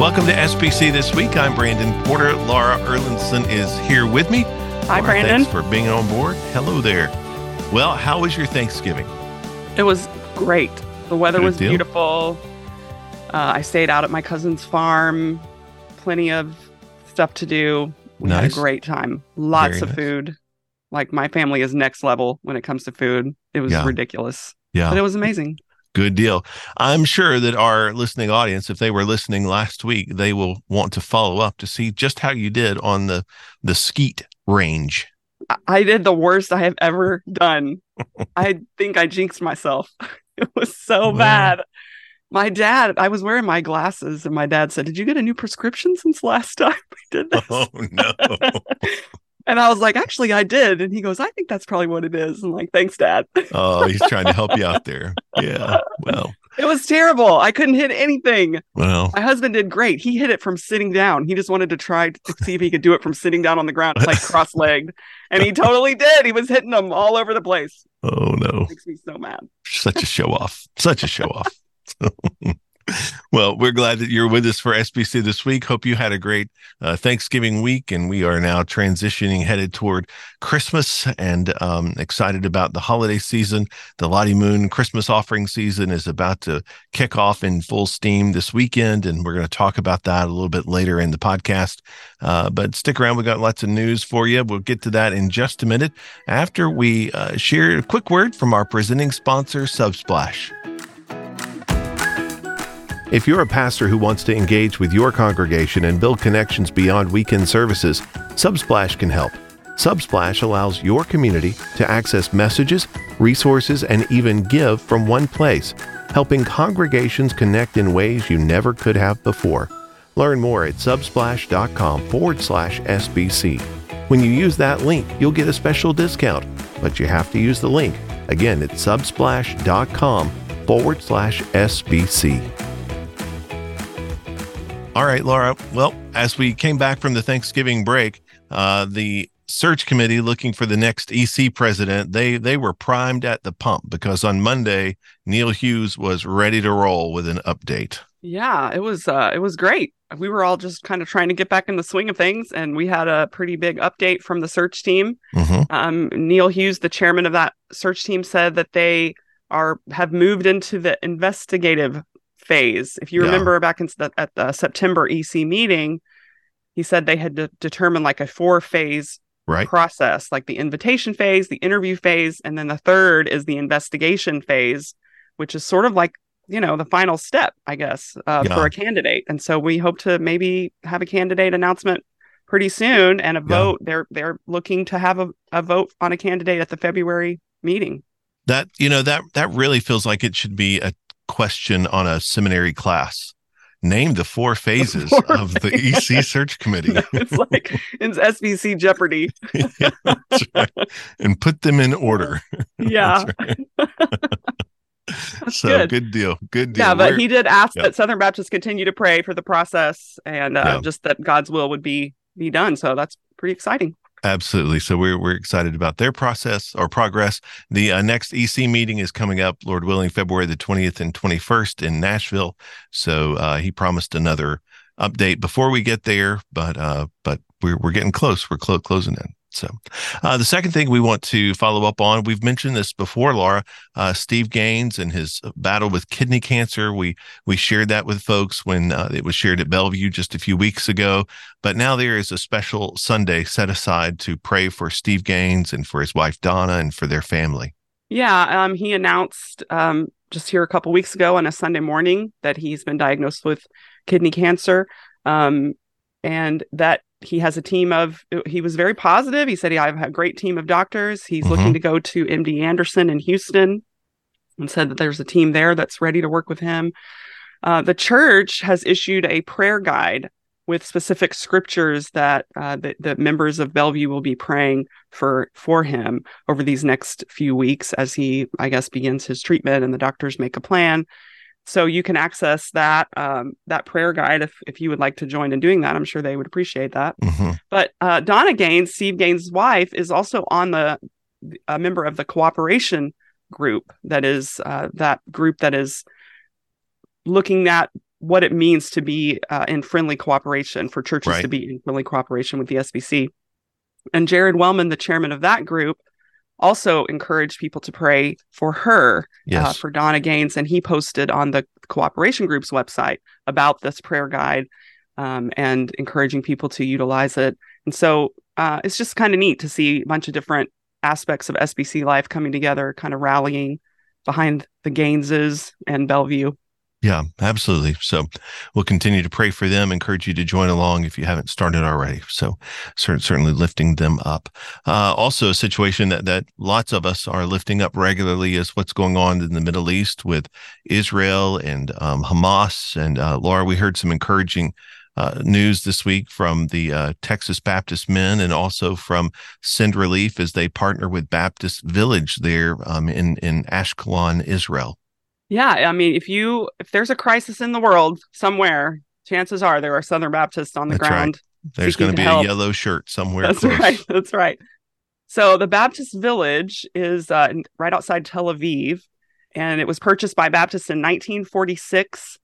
Welcome to SBC This Week. I'm Brandon Porter. Laura Erlinson is here with me. Hi, Laura, Brandon. Thanks for being on board. Hello there. Well, how was your Thanksgiving? It was great. The weather was beautiful. I stayed out at my cousin's farm. Plenty of stuff to do. We had a great time. Lots of food. Like, my family is next level when it comes to food. It was ridiculous. Yeah. But it was amazing. Good deal. I'm sure that our listening audience, if they were listening last week, they will want to follow up to see just how you did on the skeet range. I did the worst I have ever done. I think I jinxed myself. It was so bad. My dad, I was wearing my glasses, and my dad said, "Did you get a new prescription since last time we did this?" Oh, no. And I was like, "Actually, I did." And he goes, "I think that's probably what it is." I'm like, "Thanks, Dad." Oh, he's trying to help you out there. Yeah. Well, it was terrible. I couldn't hit anything. Well, my husband did great. He hit it from sitting down. He just wanted to try to see if he could do it from sitting down on the ground, like cross-legged. And he totally did. He was hitting them all over the place. Oh, no. It makes me so mad. Such a show-off. Such a show-off. Well, we're glad that you're with us for SBC This Week. Hope you had a great Thanksgiving week, and we are now transitioning, headed toward Christmas, and excited about the holiday season. The Lottie Moon Christmas offering season is about to kick off in full steam this weekend, and we're going to talk about that a little bit later in the podcast. But stick around. We've got lots of news for you. We'll get to that in just a minute after we share a quick word from our presenting sponsor, Subsplash. If you're a pastor who wants to engage with your congregation and build connections beyond weekend services, Subsplash can help. Subsplash allows your community to access messages, resources, and even give from one place, helping congregations connect in ways you never could have before. Learn more at subsplash.com/SBC. When you use that link, you'll get a special discount, but you have to use the link. Again, it's subsplash.com/SBC. All right, Laura. Well, as we came back from the Thanksgiving break, the search committee looking for the next EC president, they were primed at the pump, because on Monday, Neil Hughes was ready to roll with an update. Yeah, it was great. We were all just kind of trying to get back in the swing of things, and we had a pretty big update from the search team. Mm-hmm. Neil Hughes, the chairman of that search team, said that they have moved into the investigative phase. If you remember back at the September EC meeting, he said they had determined like a 4-phase process, like the invitation phase, the interview phase, and then the third is the investigation phase, which is sort of like, you know, the final step, I guess, for a candidate. And so we hope to maybe have a candidate announcement pretty soon and a vote. They're looking to have a vote on a candidate at the February meeting. That, you know, that really feels like it should be a question on a seminary class. Name the 4 phases of the EC search committee. It's like it's SBC Jeopardy. Yeah, that's right. And put them in order. Yeah. That's that's so good deal. Yeah, but he did ask that Southern Baptists continue to pray for the process, and just that God's will would be done. So that's pretty exciting. Absolutely. So we're excited about their process or progress. The next EC meeting is coming up, Lord willing, February the 20th and 21st in Nashville. So he promised another update before we get there, but we're getting close. We're closing in. So the second thing we want to follow up on, we've mentioned this before, Laura, Steve Gaines and his battle with kidney cancer. We shared that with folks when it was shared at Bellevue just a few weeks ago. But now there is a special Sunday set aside to pray for Steve Gaines and for his wife, Donna, and for their family. Yeah, he announced just here a couple weeks ago on a Sunday morning that he's been diagnosed with kidney cancer, and that he has a team of, he was very positive. He said, "I have a great team of doctors." He's looking to go to MD Anderson in Houston, and said that there's a team there that's ready to work with him. The church has issued a prayer guide with specific scriptures that the members of Bellevue will be praying for him over these next few weeks as he, I guess, begins his treatment and the doctors make a plan. So you can access that that prayer guide if you would like to join in doing that. I'm sure they would appreciate that. Mm-hmm. But Donna Gaines, Steve Gaines' wife, is also on a member of the cooperation group that is looking at what it means to be in friendly cooperation, for churches to be in friendly cooperation with the SBC. And Jared Wellman, the chairman of that group, also encouraged people to pray for her, for Donna Gaines. And he posted on the cooperation group's website about this prayer guide and encouraging people to utilize it. And so it's just kind of neat to see a bunch of different aspects of SBC life coming together, kind of rallying behind the Gaineses and Bellevue. Yeah, absolutely. So we'll continue to pray for them, encourage you to join along if you haven't started already. So certainly lifting them up. Also, a situation that lots of us are lifting up regularly is what's going on in the Middle East with Israel and Hamas. And Laura, we heard some encouraging news this week from the Texas Baptist men, and also from Send Relief as they partner with Baptist Village there in Ashkelon, Israel. Yeah, I mean, if there's a crisis in the world somewhere, chances are there are Southern Baptists on the ground. Right. There's going to be a yellow shirt somewhere. That's right. So the Baptist Village is right outside Tel Aviv, and it was purchased by Baptists in 1946.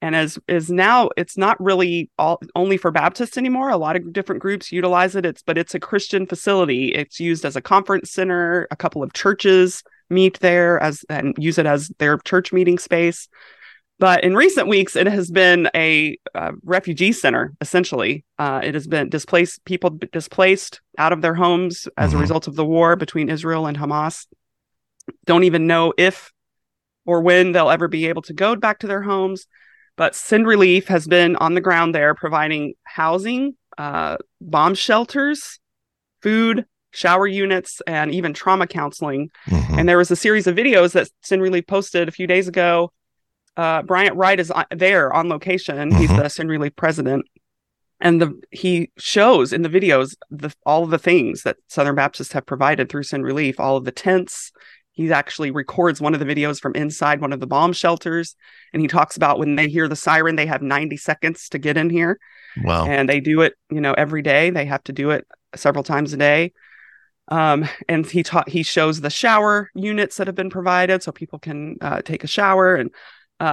And as now, it's not really only for Baptists anymore. A lot of different groups utilize it. But it's a Christian facility. It's used as a conference center. A couple of churches meet there and use it as their church meeting space. But in recent weeks, it has been a refugee center, essentially. It has been displaced out of their homes as a result of the war between Israel and Hamas. Don't even know if or when they'll ever be able to go back to their homes. But Send Relief has been on the ground there providing housing, bomb shelters, food, shower units, and even trauma counseling. Mm-hmm. And there was a series of videos that Send Relief posted a few days ago. Bryant Wright is there on location. Mm-hmm. He's the Send Relief president. And he shows in the videos all of the things that Southern Baptists have provided through Send Relief, all of the tents. He actually records one of the videos from inside one of the bomb shelters. And he talks about when they hear the siren, they have 90 seconds to get in here. Wow. And they do it, every day. They have to do it several times a day. And he shows the shower units that have been provided so people can take a shower. And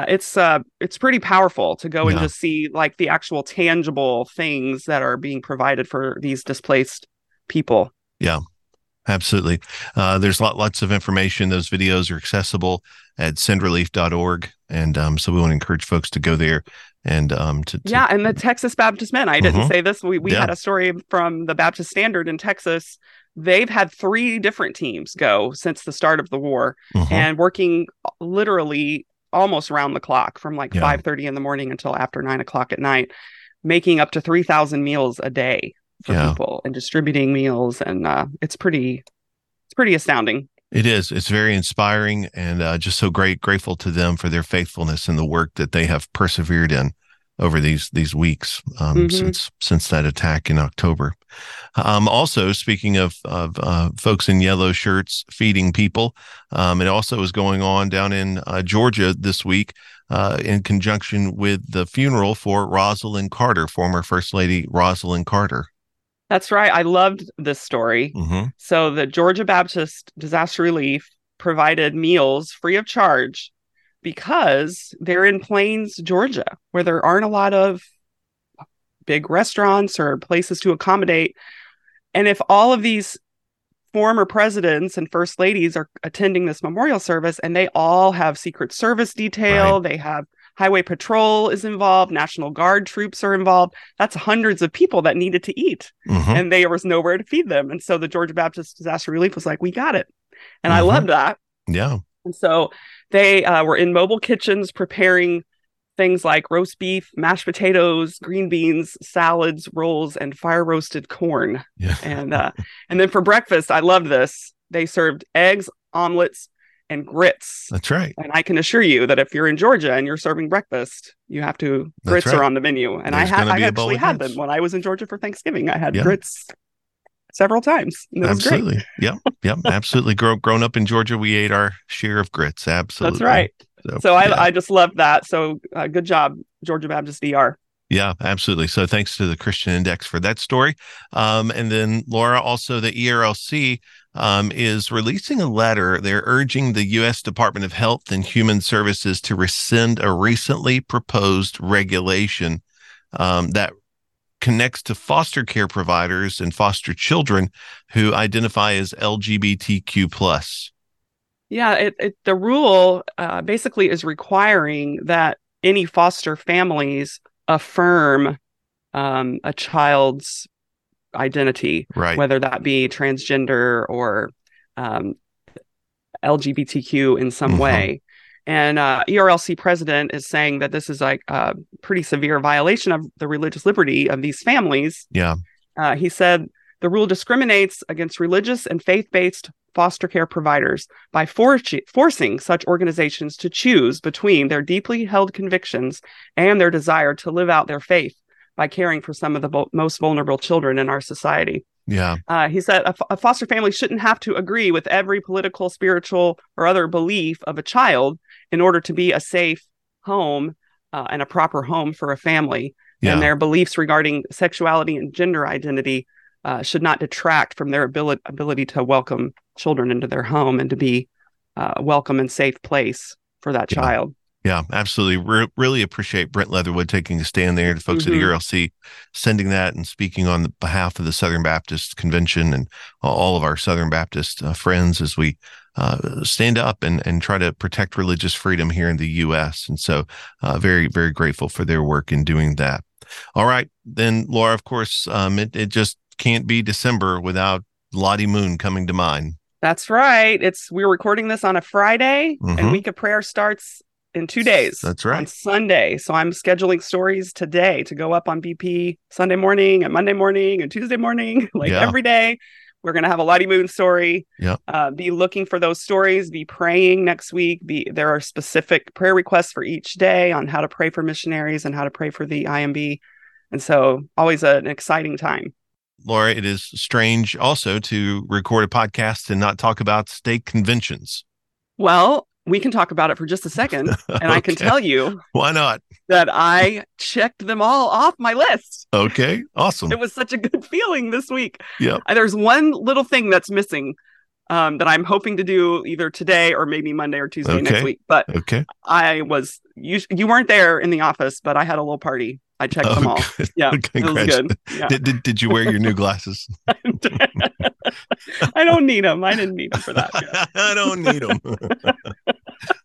it's pretty powerful to go and just see like the actual tangible things that are being provided for these displaced people. Yeah. Absolutely. There's lots of information. Those videos are accessible at sendrelief.org. And so we want to encourage folks to go there and and the Texas Baptist men. I didn't say this. We had a story from the Baptist Standard in Texas. They've had 3 different teams go since the start of the war and working literally almost around the clock from 5:30 in the morning until after 9:00 at night, making up to 3,000 meals a day for people and distributing meals. And it's pretty astounding. It is. It's very inspiring, and just so grateful to them for their faithfulness and the work that they have persevered in over these weeks since that attack in October. Also, speaking of folks in yellow shirts feeding people, it also is going on down in Georgia this week in conjunction with the funeral for Rosalynn Carter, former First Lady Rosalynn Carter. That's right. I loved this story. Mm-hmm. So the Georgia Baptist Disaster Relief provided meals free of charge because they're in Plains, Georgia, where there aren't a lot of big restaurants or places to accommodate. And if all of these former presidents and first ladies are attending this memorial service, and they all have Secret Service detail, they have Highway Patrol is involved, National Guard troops are involved, that's hundreds of people that needed to eat, and there was nowhere to feed them. And so the Georgia Baptist Disaster Relief was like, we got it. And I love that. Yeah. And so they were in mobile kitchens preparing things like roast beef, mashed potatoes, green beans, salads, rolls, and fire roasted corn. Yeah. And and then for breakfast, I love this. They served eggs, omelets, and grits. That's right. And I can assure you that if you're in Georgia and you're serving breakfast, you have to. Grits are on the menu. And I actually had them when I was in Georgia for Thanksgiving. I had grits several times. Absolutely. Great. Yep. Absolutely. Grown up in Georgia, we ate our share of grits. Absolutely. That's right. So I just love that. So good job, Georgia Baptist DR. Yeah, absolutely. So thanks to the Christian Index for that story. And then, Laura, also the ERLC is releasing a letter. They're urging the U.S. Department of Health and Human Services to rescind a recently proposed regulation that connects to foster care providers and foster children who identify as LGBTQ+. Yeah, the rule basically is requiring that any foster families affirm a child's identity, right, whether that be transgender or LGBTQ in some way. And ERLC president is saying that this is like a pretty severe violation of the religious liberty of these families. Yeah, he said the rule discriminates against religious and faith-based foster care providers by forcing such organizations to choose between their deeply held convictions and their desire to live out their faith by caring for some of the most vulnerable children in our society. Yeah, he said a foster family shouldn't have to agree with every political, spiritual, or other belief of a child in order to be a safe home and a proper home for a family. Yeah. And their beliefs regarding sexuality and gender identity should not detract from their ability to welcome children into their home and to be a welcome and safe place for that child. Yeah, absolutely. Really appreciate Brent Leatherwood taking a stand there, to folks at ERLC sending that and speaking on the behalf of the Southern Baptist Convention and all of our Southern Baptist friends as we stand up and try to protect religious freedom here in the U.S. And so very, very grateful for their work in doing that. All right. Then, Laura, of course, it just can't be December without Lottie Moon coming to mind. That's right. We're recording this on a Friday, and Week of Prayer starts in 2 days. That's right. On Sunday. So I'm scheduling stories today to go up on BP Sunday morning and Monday morning and Tuesday morning. Every day, we're going to have a Lottie Moon story. Yeah. Be looking for those stories. Be praying next week. There are specific prayer requests for each day on how to pray for missionaries and how to pray for the IMB. And so always an exciting time. Laura, it is strange also to record a podcast and not talk about state conventions. Well, we can talk about it for just a second, and okay. I can tell you why not that I checked them all off my list. Okay, awesome. It was such a good feeling this week. Yeah, there's one little thing that's missing that I'm hoping to do either today or maybe Monday or Tuesday next week. But I was you weren't there in the office, but I had a little party. I checked them all. Good. Yeah, congrats. It was good. Yeah. Did you wear your new glasses? I don't need them. I didn't need them for that. Yeah. I don't need them.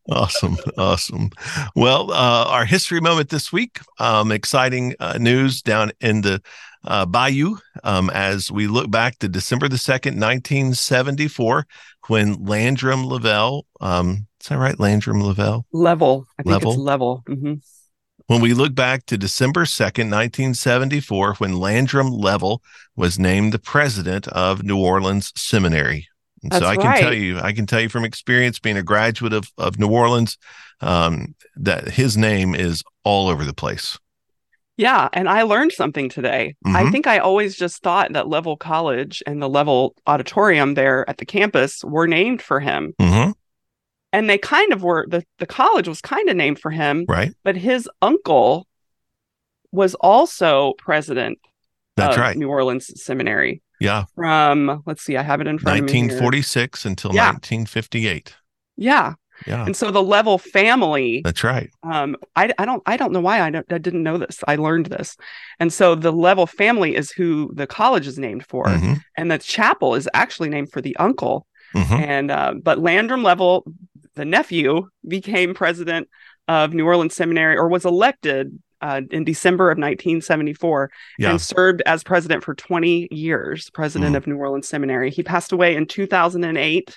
Awesome. Well, our history moment this week, exciting news down in the bayou as we look back to December the 2nd, 1974, when Landrum Leavell, is that right? Landrum Leavell? Level. I think it's Level. Mm-hmm. When we look back to December 2nd, 1974, when Landrum Leavell was named the president of New Orleans Seminary. And that's so I can tell you from experience, being a graduate of New Orleans, that his name is all over the place. Yeah. And I learned something today. I think I always just thought that Leavell College and the Leavell Auditorium there at the campus were named for him. Mm-hmm. And they kind of were, the college was kind of named for him, right? But his uncle was also president of New Orleans Seminary. Yeah. From, let's see, I have it in front of me. 1946 until 1958. Yeah. Yeah. And so the Leavell family. That's right. I don't know why I didn't know this. I learned this. And so the Leavell family is who the college is named for. Mm-hmm. And the chapel is actually named for the uncle. Mm-hmm. And but Landrum Leavell, the nephew, became president of New Orleans Seminary, or was elected in December of 1974, and served as president for 20 years, president of New Orleans Seminary. He passed away in 2008,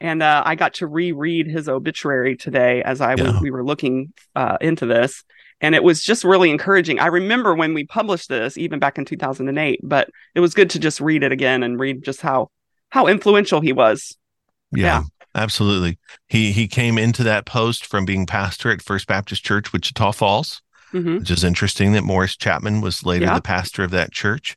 and I got to reread his obituary today as we were looking into this, and it was just really encouraging. I remember when we published this, even back in 2008, but it was good to just read it again and read just how influential he was. Yeah, absolutely. He came into that post from being pastor at First Baptist Church, Wichita Falls, which is interesting that Morris Chapman was later the pastor of that church.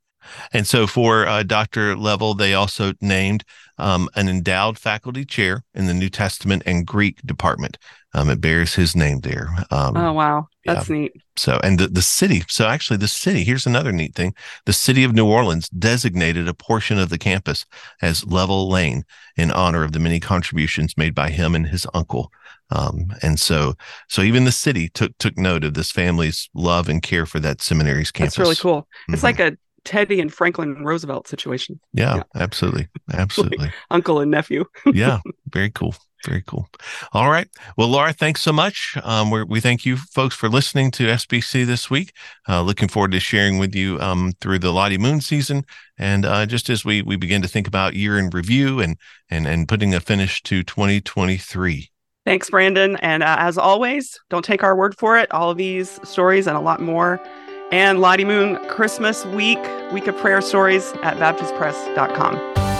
And so for Dr. Leavell, they also named an endowed faculty chair in the New Testament and Greek department. It bears his name there. Oh, wow. That's neat. So, and the city. So actually the city, here's another neat thing. The city of New Orleans designated a portion of the campus as Leavell Lane in honor of the many contributions made by him and his uncle. And so even the city took note of this family's love and care for that seminary's campus. That's really cool. Mm-hmm. It's like a Teddy and Franklin Roosevelt situation. Yeah. Absolutely. Absolutely. Like uncle and nephew. Yeah. Very cool. Very cool. All right. Well, Laura, thanks so much. We thank you folks for listening to SBC this week. Looking forward to sharing with you through the Lottie Moon season. And just as we begin to think about year in review and putting a finish to 2023. Thanks, Brandon. And as always, don't take our word for it. All of these stories and a lot more. And Lottie Moon Christmas Week of Prayer Stories at baptistpress.com.